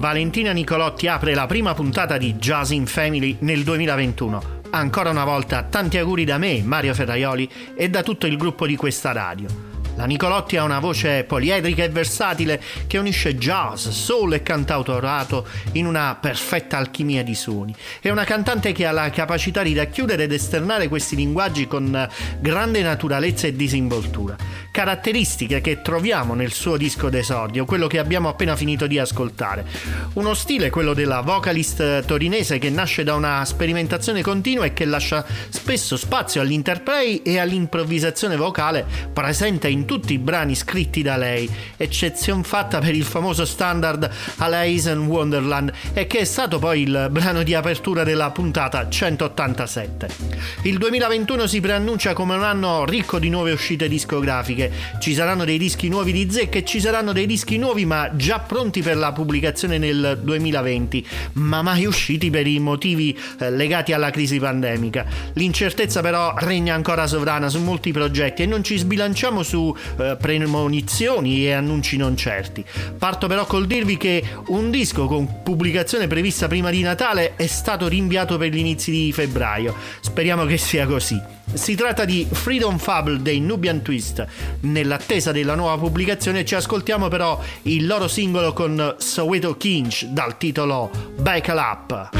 Valentina Nicolotti apre la prima puntata di Jazz in Family nel 2021 Ancora una volta tanti auguri da me, Mario Ferraioli, e da tutto il gruppo di questa radio. La Nicolotti ha una voce poliedrica e versatile che unisce jazz, soul e cantautorato in una perfetta alchimia di suoni. È una cantante che ha la capacità di racchiudere ed esternare questi linguaggi con grande naturalezza e disinvoltura. Caratteristiche che troviamo nel suo disco d'esordio, quello che abbiamo appena finito di ascoltare. Uno stile, quello della vocalist torinese, che nasce da una sperimentazione continua e che lascia spesso spazio all'interplay e all'improvvisazione vocale presente in tutti i brani scritti da lei, eccezion fatta per il famoso standard Alice in Wonderland, e che è stato poi il brano di apertura della puntata 187. Il 2021 si preannuncia come un anno ricco di nuove uscite discografiche. Ci saranno dei dischi nuovi di zecche e ci saranno dei dischi nuovi ma già pronti per la pubblicazione nel 2020, ma mai usciti per i motivi legati alla crisi pandemica. L'incertezza però regna ancora sovrana su molti progetti e non ci sbilanciamo su premonizioni e annunci non certi. Parto però col dirvi che un disco con pubblicazione prevista prima di Natale è stato rinviato per gli inizi di febbraio. Speriamo che sia così. Si tratta di Freedom Fable dei Nubian Twist. Nell'attesa della nuova pubblicazione ci ascoltiamo però il loro singolo con Soweto Kinch dal titolo Back Up.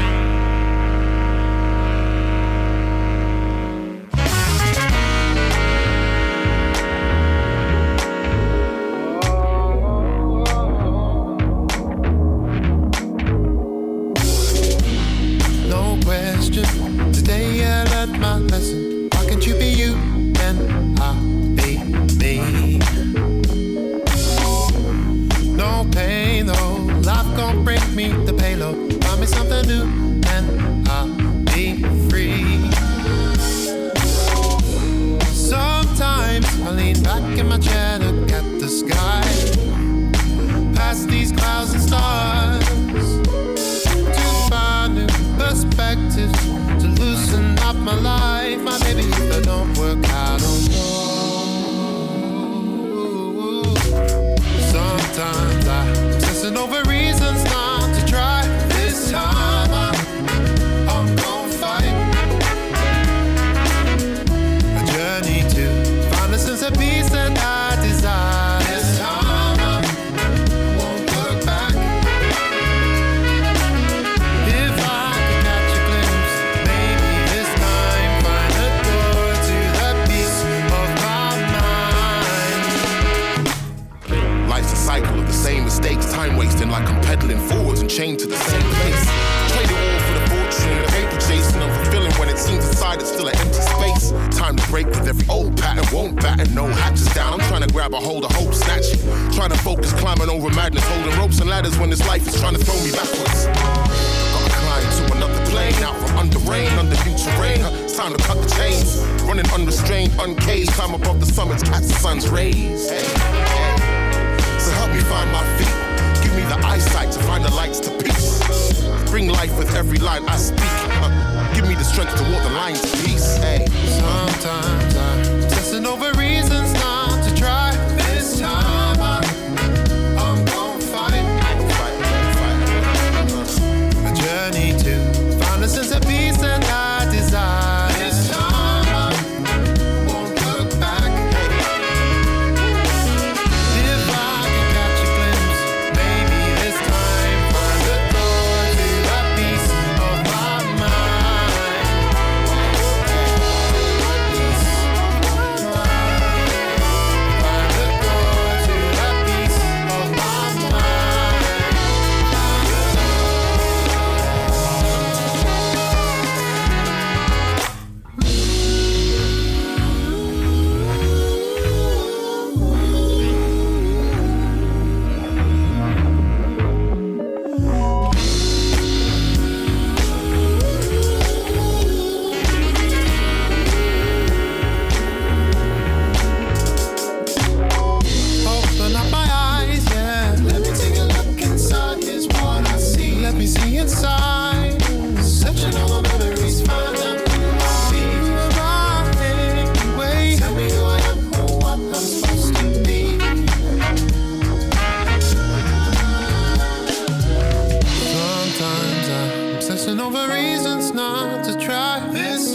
Over reasons not to try this.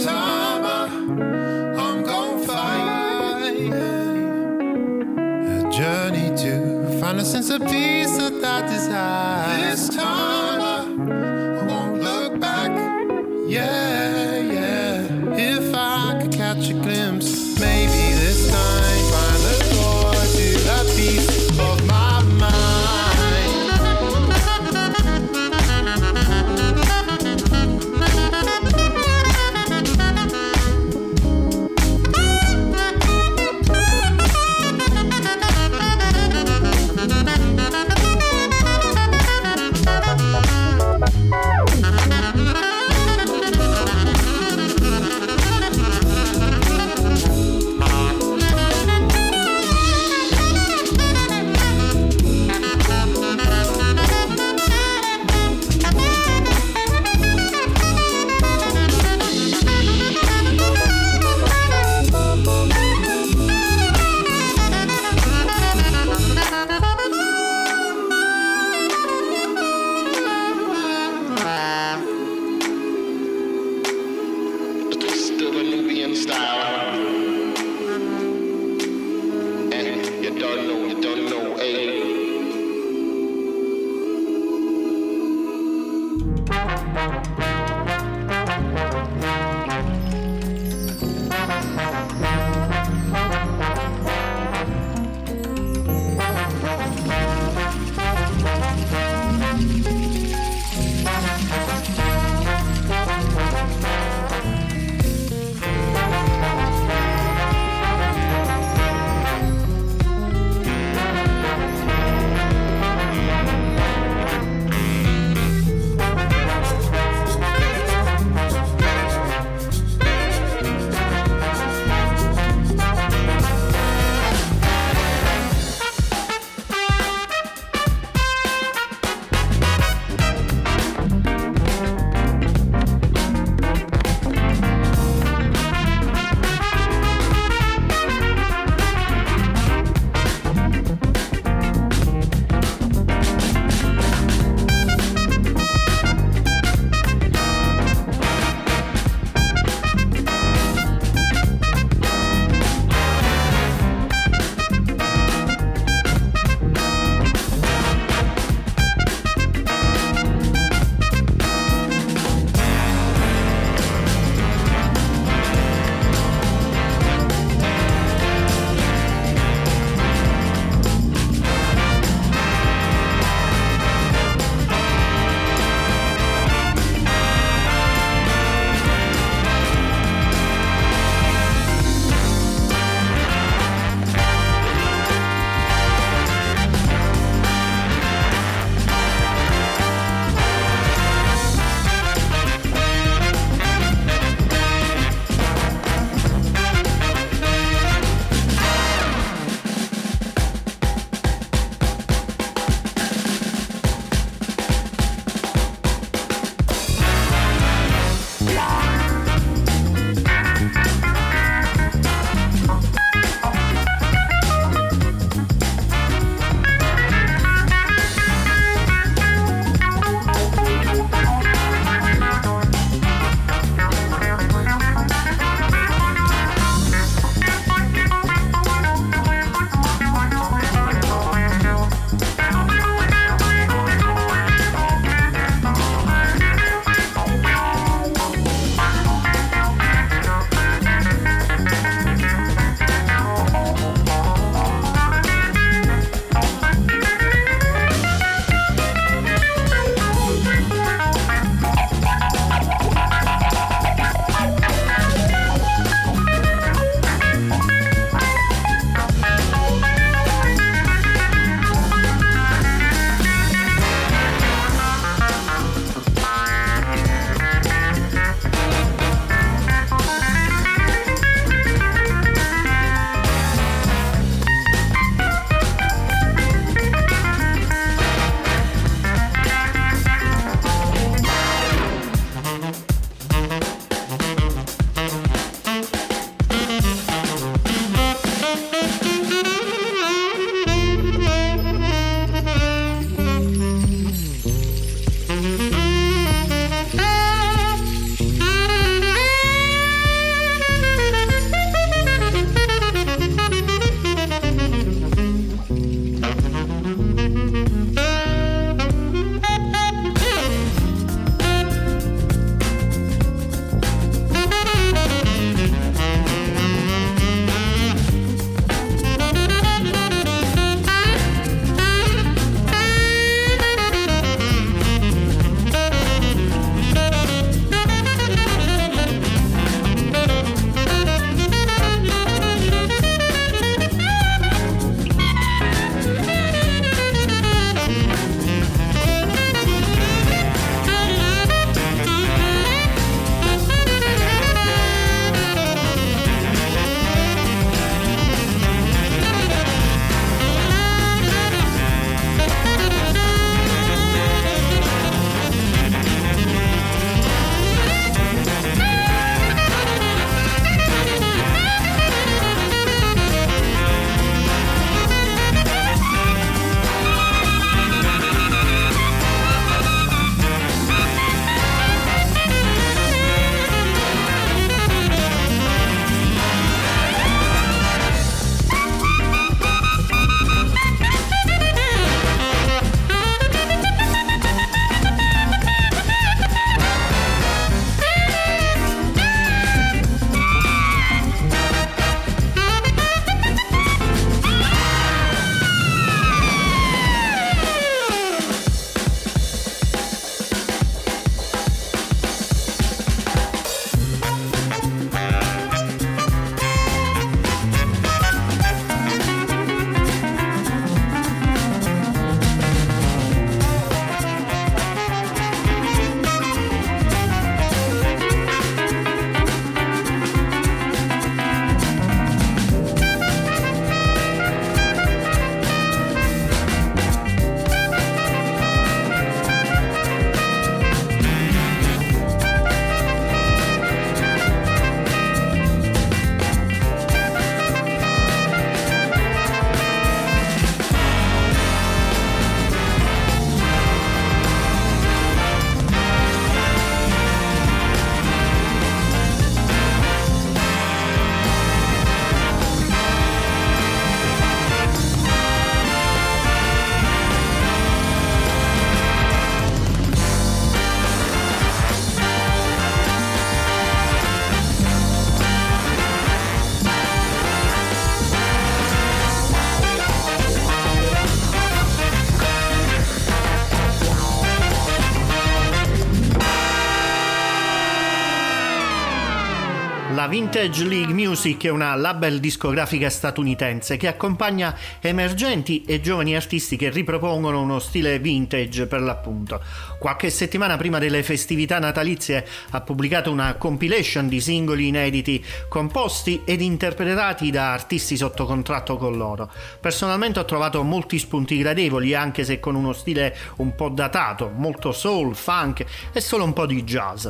La Vintage League Music è una label discografica statunitense che accompagna emergenti e giovani artisti che ripropongono uno stile vintage per l'appunto. Qualche settimana prima delle festività natalizie ha pubblicato una compilation di singoli inediti composti ed interpretati da artisti sotto contratto con loro. Personalmente ho trovato molti spunti gradevoli, anche se con uno stile un po' datato, molto soul, funk e solo un po' di jazz.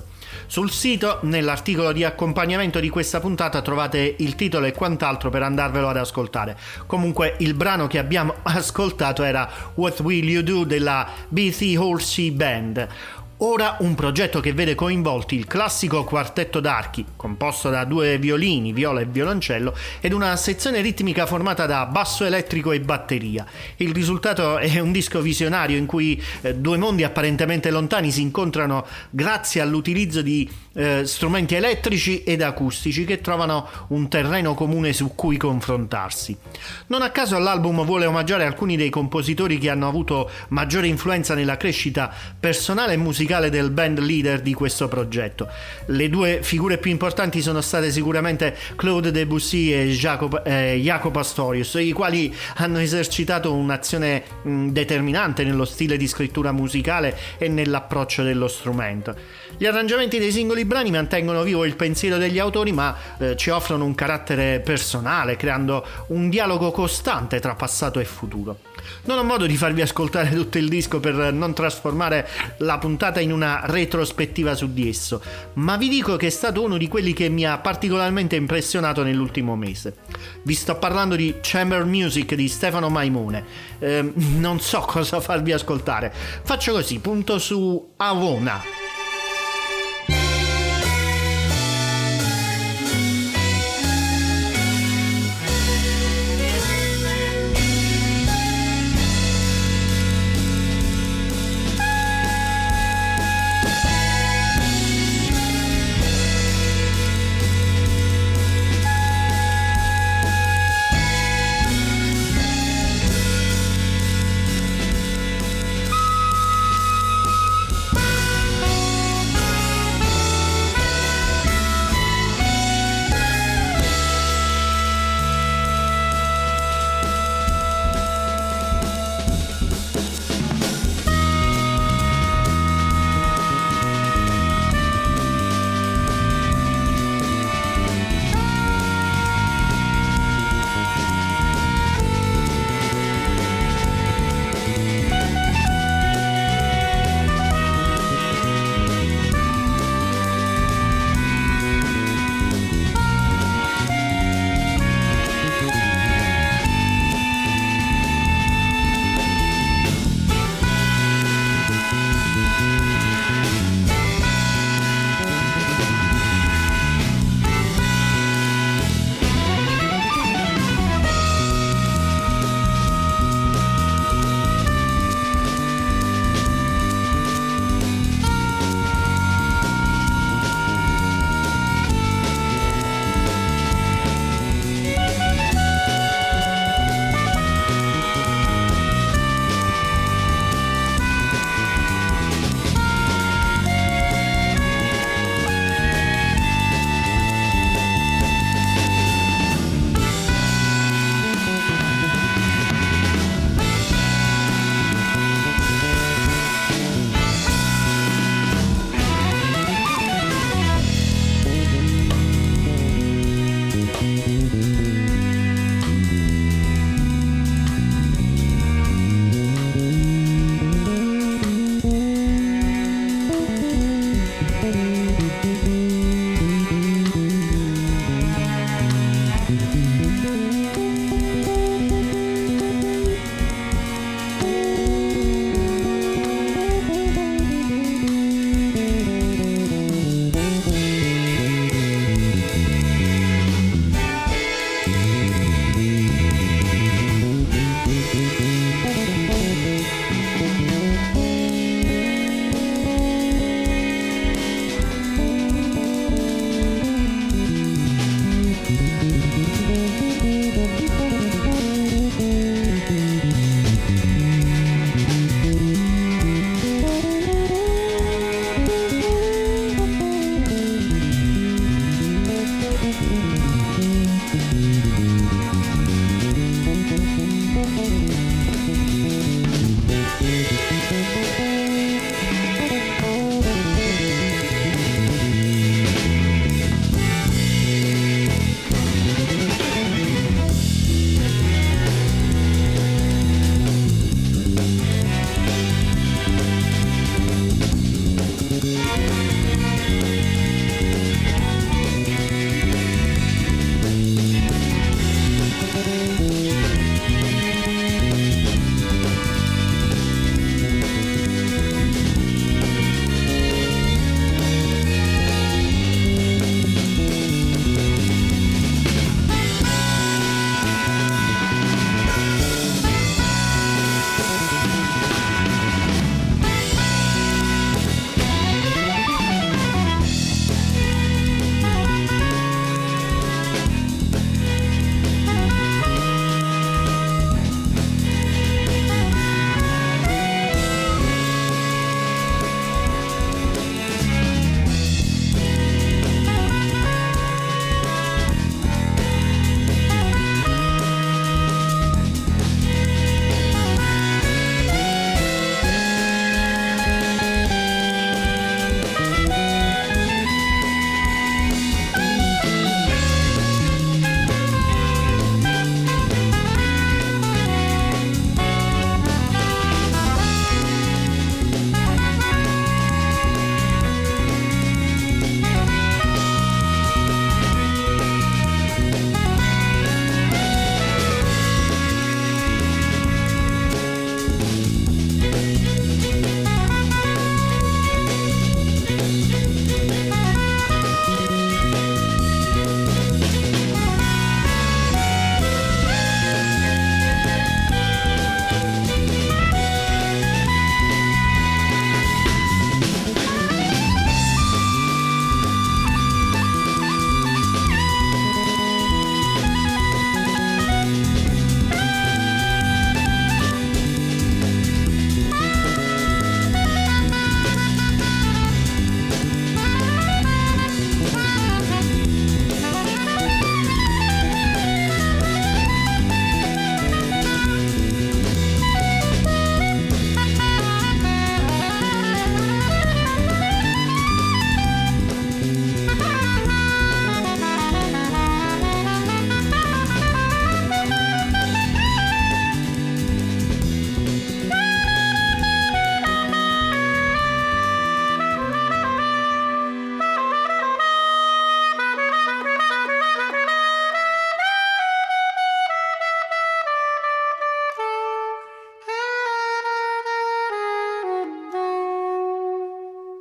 Sul sito, nell'articolo di accompagnamento di questa puntata, trovate il titolo e quant'altro per andarvelo ad ascoltare. Comunque il brano che abbiamo ascoltato era What Will You Do della B.C. Or She Band. Ora un progetto che vede coinvolti il classico quartetto d'archi, composto da due violini, viola e violoncello, ed una sezione ritmica formata da basso elettrico e batteria. Il risultato è un disco visionario in cui due mondi apparentemente lontani si incontrano grazie all'utilizzo di strumenti elettrici ed acustici che trovano un terreno comune su cui confrontarsi. Non a caso l'album vuole omaggiare alcuni dei compositori che hanno avuto maggiore influenza nella crescita personale e musicale del band leader di questo progetto. Le due figure più importanti sono state sicuramente Claude Debussy e Jacopo Pastorius, i quali hanno esercitato un'azione determinante nello stile di scrittura musicale e nell'approccio dello strumento. Gli arrangiamenti dei singoli brani mantengono vivo il pensiero degli autori, ma ci offrono un carattere personale, creando un dialogo costante tra passato e futuro. Non ho modo di farvi ascoltare tutto il disco per non trasformare la puntata in una retrospettiva su di esso, ma vi dico che è stato uno di quelli che mi ha particolarmente impressionato nell'ultimo mese. Vi sto parlando di Chamber Music di Stefano Maimone. Non so cosa farvi ascoltare. Faccio così, punto su Avona.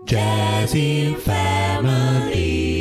Jazz in Family.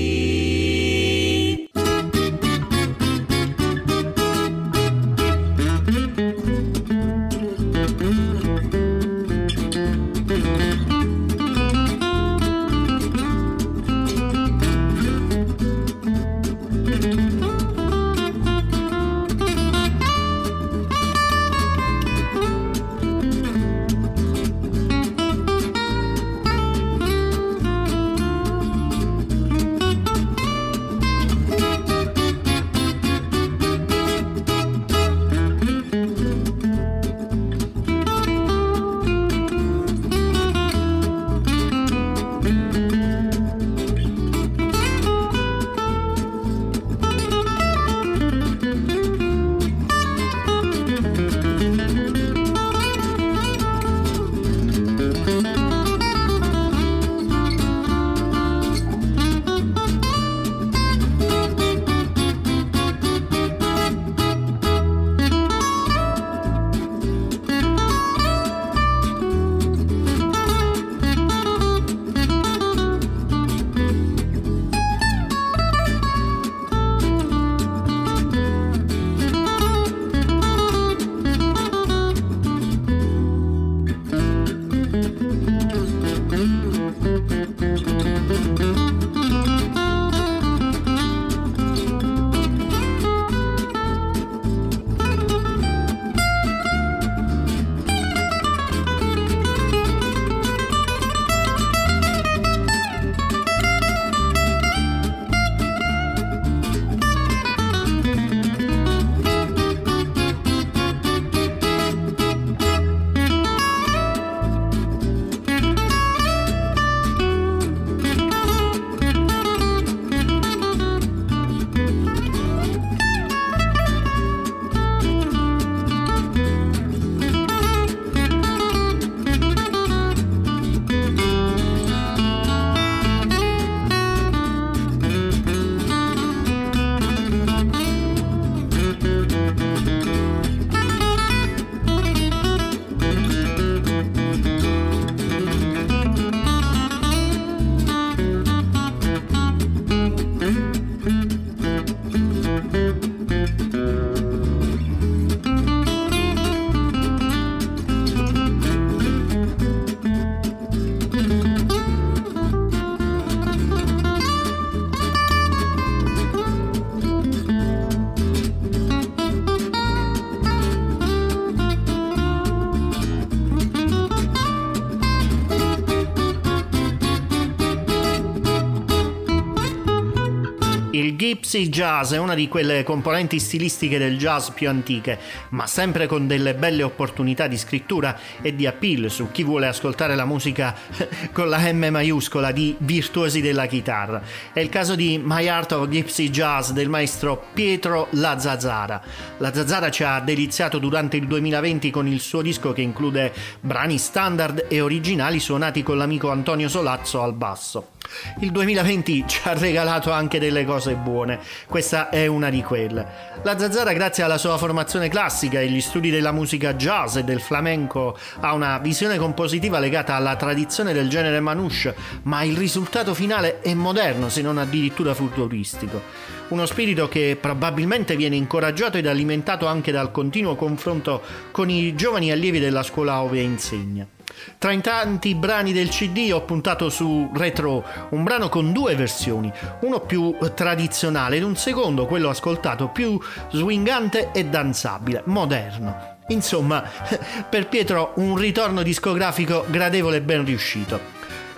Il Gypsy Jazz è una di quelle componenti stilistiche del jazz più antiche, ma sempre con delle belle opportunità di scrittura e di appeal su chi vuole ascoltare la musica con la M maiuscola di virtuosi della chitarra. È il caso di My Art of Gypsy Jazz del maestro Pietro Lazzazzara. Lazzazzara ci ha deliziato durante il 2020 con il suo disco che include brani standard e originali suonati con l'amico Antonio Solazzo al basso. Il 2020 ci ha regalato anche delle cose buone, questa è una di quelle. Lazzazzara, grazie alla sua formazione classica e gli studi della musica jazz e del flamenco, ha una visione compositiva legata alla tradizione del genere manouche, ma il risultato finale è moderno, se non addirittura futuristico. Uno spirito che probabilmente viene incoraggiato ed alimentato anche dal continuo confronto con i giovani allievi della scuola ove insegna. Tra i tanti brani del CD ho puntato su Retro, un brano con due versioni, uno più tradizionale ed un secondo, quello ascoltato, più swingante e danzabile, moderno. Insomma, per Pietro un ritorno discografico gradevole e ben riuscito.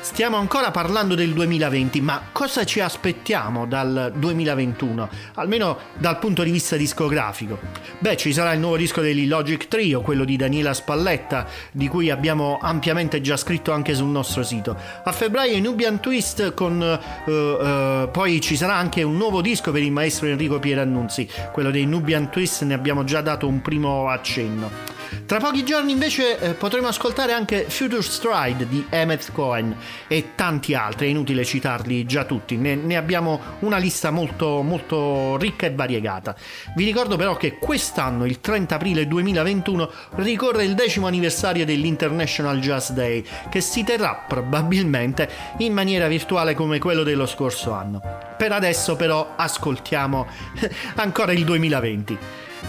Stiamo ancora parlando del 2020, ma cosa ci aspettiamo dal 2021, almeno dal punto di vista discografico? Beh, ci sarà il nuovo disco degli Logic Trio, quello di Daniela Spalletta, di cui abbiamo ampiamente già scritto anche sul nostro sito. A febbraio i Nubian Twist, con poi ci sarà anche un nuovo disco per il maestro Enrico Pierannunzi, quello dei Nubian Twist ne abbiamo già dato un primo accenno. Tra pochi giorni invece potremo ascoltare anche Future Stride di Emmet Cohen e tanti altri, è inutile citarli già tutti, ne abbiamo una lista molto, molto ricca e variegata. Vi ricordo però che quest'anno, il 30 aprile 2021, ricorre il 10° anniversario dell'International Jazz Day, che si terrà probabilmente in maniera virtuale come quello dello scorso anno. Per adesso però ascoltiamo ancora il 2020.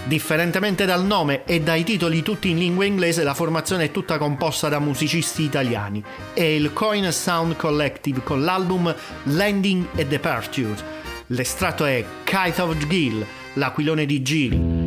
Differentemente dal nome e dai titoli tutti in lingua inglese, la formazione è tutta composta da musicisti italiani. È il Coin Sound Collective con l'album Landing e Departure. L'estratto è Kite of Gill, l'aquilone di Gill.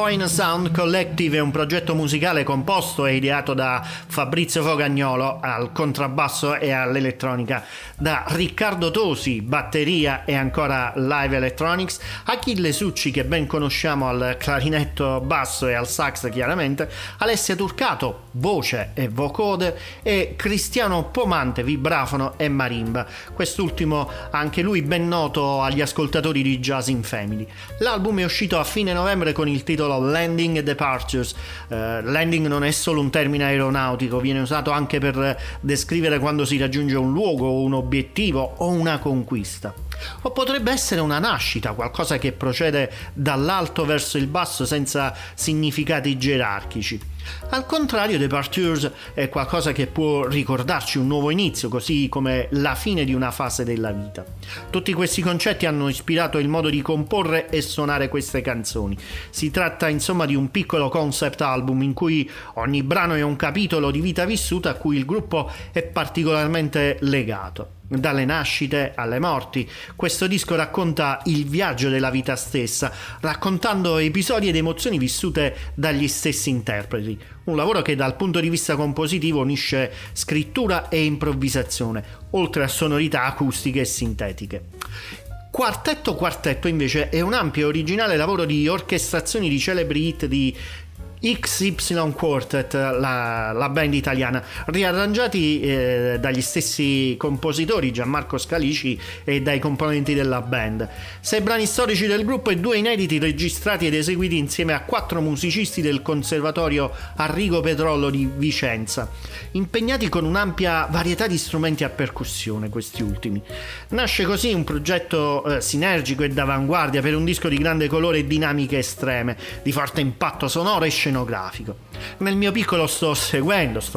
Coin Sound Collective è un progetto musicale composto e ideato da Fabrizio Fogagnolo al contrabbasso e all'elettronica, da Riccardo Tosi, batteria e ancora live electronics, Achille Succi, che ben conosciamo al clarinetto basso e al sax chiaramente, Alessia Turcato, voce e vocode, e Cristiano Pomante, vibrafono e marimba, quest'ultimo anche lui ben noto agli ascoltatori di Jazz in Family. L'album è uscito a fine novembre con il titolo Landing Departures. Landing non è solo un termine aeronautico, viene usato anche per descrivere quando si raggiunge un luogo, un obiettivo o una conquista. O potrebbe essere una nascita, qualcosa che procede dall'alto verso il basso senza significati gerarchici. Al contrario, Departures è qualcosa che può ricordarci un nuovo inizio, così come la fine di una fase della vita. Tutti questi concetti hanno ispirato il modo di comporre e suonare queste canzoni. Si tratta insomma di un piccolo concept album in cui ogni brano è un capitolo di vita vissuta a cui il gruppo è particolarmente legato. Dalle nascite alle morti, questo disco racconta il viaggio della vita stessa, raccontando episodi ed emozioni vissute dagli stessi interpreti. Un lavoro che dal punto di vista compositivo unisce scrittura e improvvisazione, oltre a sonorità acustiche e sintetiche. Quartetto Quartetto invece è un ampio e originale lavoro di orchestrazioni di celebri hit di XY Quartet, la band italiana, riarrangiati dagli stessi compositori Gianmarco Scalici e dai componenti della band. 6 brani storici del gruppo e 2 inediti registrati ed eseguiti insieme a 4 musicisti del conservatorio Arrigo Petrollo di Vicenza, impegnati con un'ampia varietà di strumenti a percussione, questi ultimi. Nasce così un progetto sinergico e d'avanguardia per un disco di grande colore e dinamiche estreme, di forte impatto sonoro e scenografico. Nel mio piccolo sto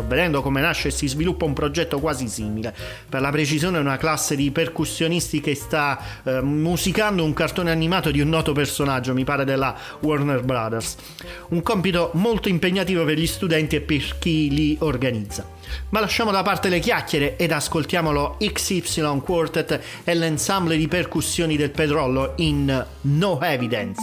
vedendo come nasce e si sviluppa un progetto quasi simile, per la precisione una classe di percussionisti che sta musicando un cartone animato di un noto personaggio, mi pare della Warner Brothers, un compito molto impegnativo per gli studenti e per chi li organizza. Ma lasciamo da parte le chiacchiere ed ascoltiamolo XY Quartet e l'ensemble di percussioni del Petrollo in No Evidence.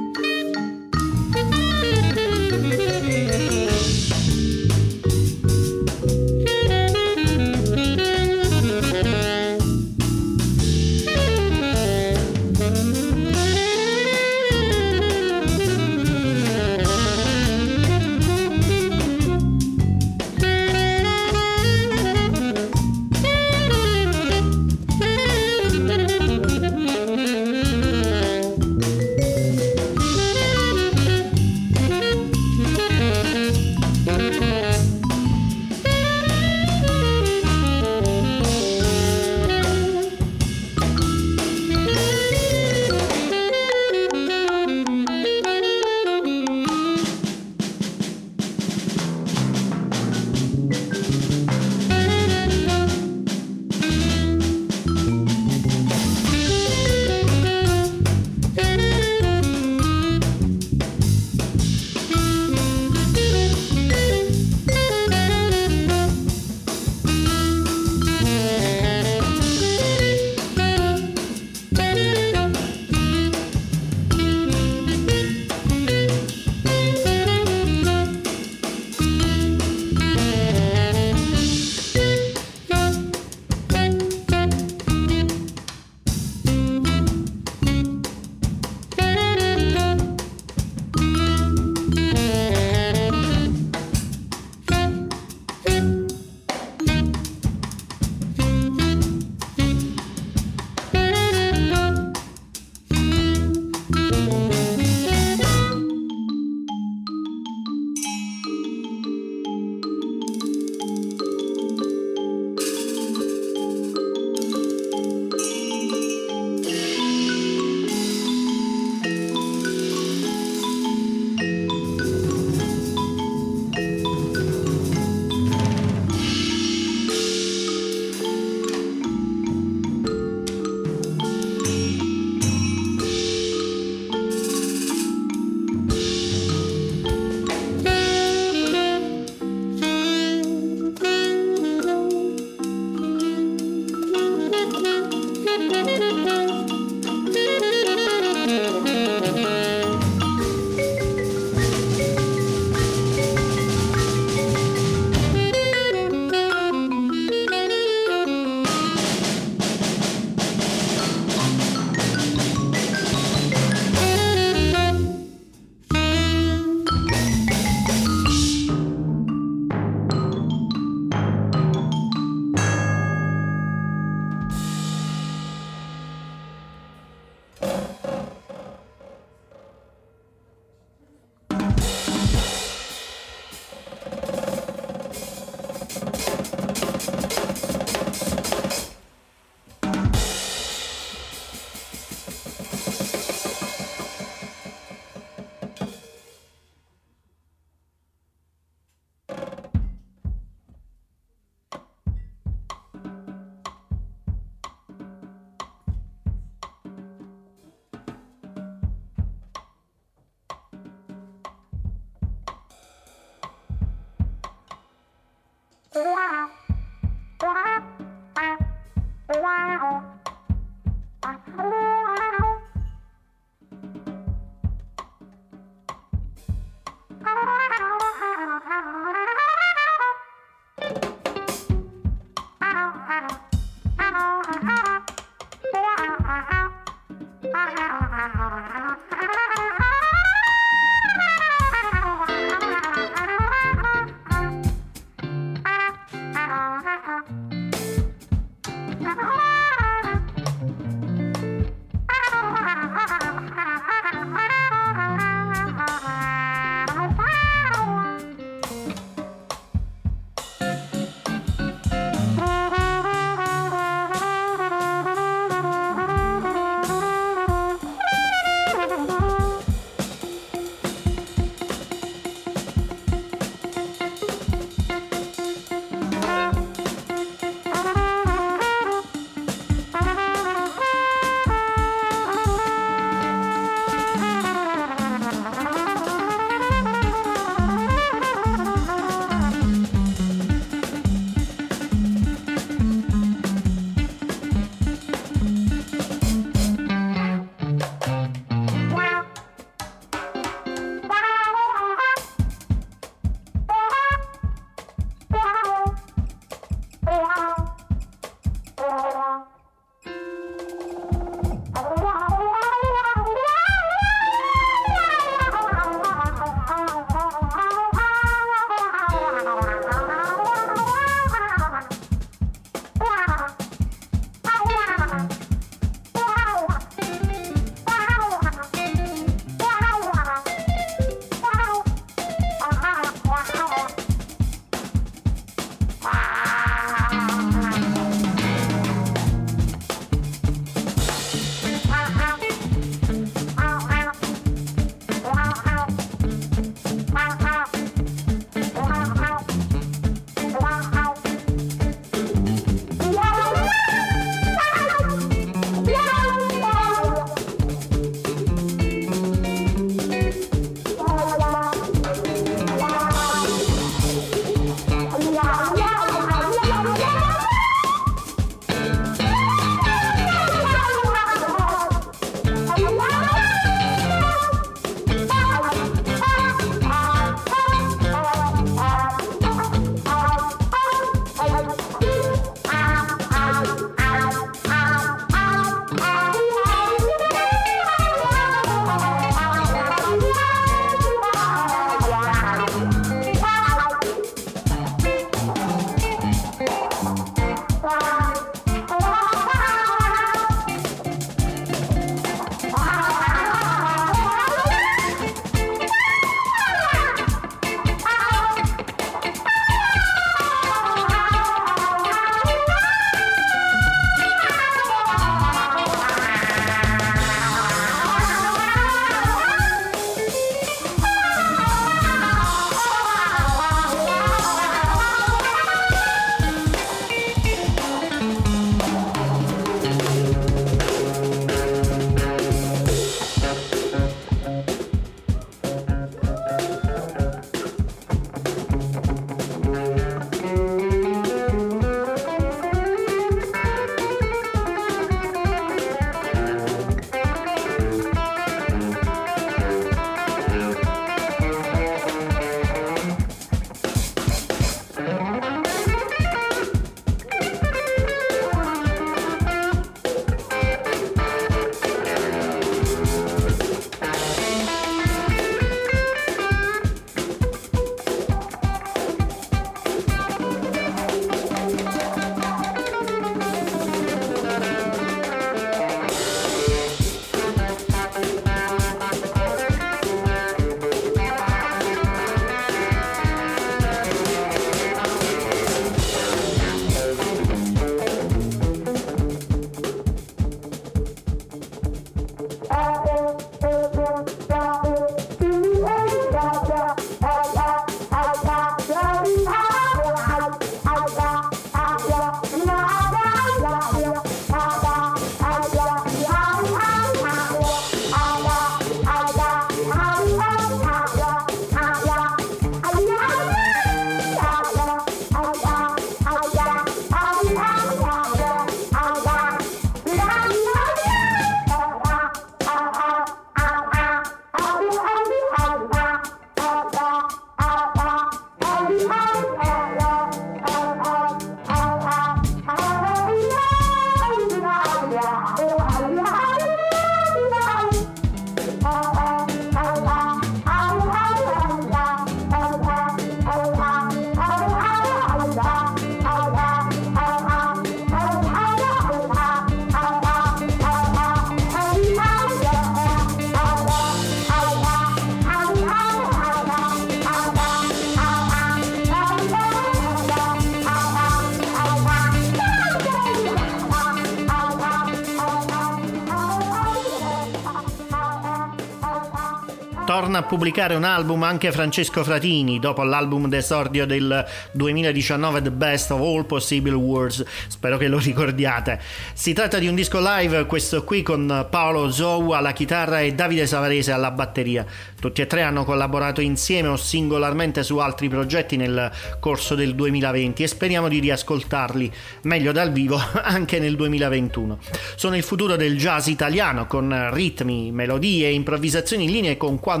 Torna a pubblicare un album anche Francesco Fratini dopo l'album d'esordio del 2019 The Best of All Possible Worlds, spero che lo ricordiate. Si tratta di un disco live, questo qui, con Paolo Zou alla chitarra e Davide Savarese alla batteria. Tutti e tre hanno collaborato insieme o singolarmente su altri progetti nel corso del 2020 e speriamo di riascoltarli meglio dal vivo anche nel 2021. Sono il futuro del jazz italiano, con ritmi, melodie, improvvisazioni in linea con quanto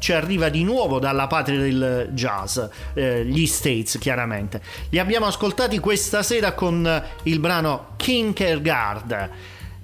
ci arriva di nuovo dalla patria del jazz, gli States chiaramente. Li abbiamo ascoltati questa sera con il brano Kindergard,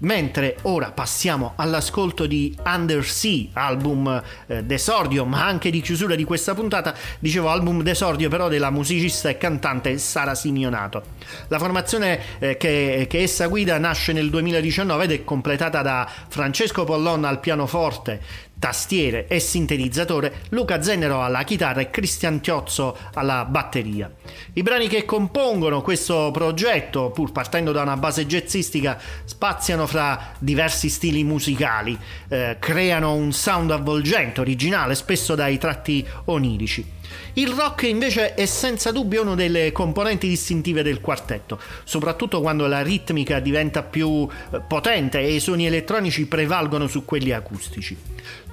mentre ora passiamo all'ascolto di Undersea, album d'esordio ma anche di chiusura di questa puntata. Dicevo album d'esordio però della musicista e cantante Sara Simeonato. La formazione che essa guida nasce nel 2019 ed è completata da Francesco Pollon al pianoforte, tastiere e sintetizzatore, Luca Zennero alla chitarra e Cristian Tiozzo alla batteria. I brani che compongono questo progetto, pur partendo da una base jazzistica, spaziano fra diversi stili musicali, creano un sound avvolgente, originale, spesso dai tratti onirici. Il rock invece è senza dubbio una delle componenti distintive del quartetto, soprattutto quando la ritmica diventa più potente e i suoni elettronici prevalgono su quelli acustici.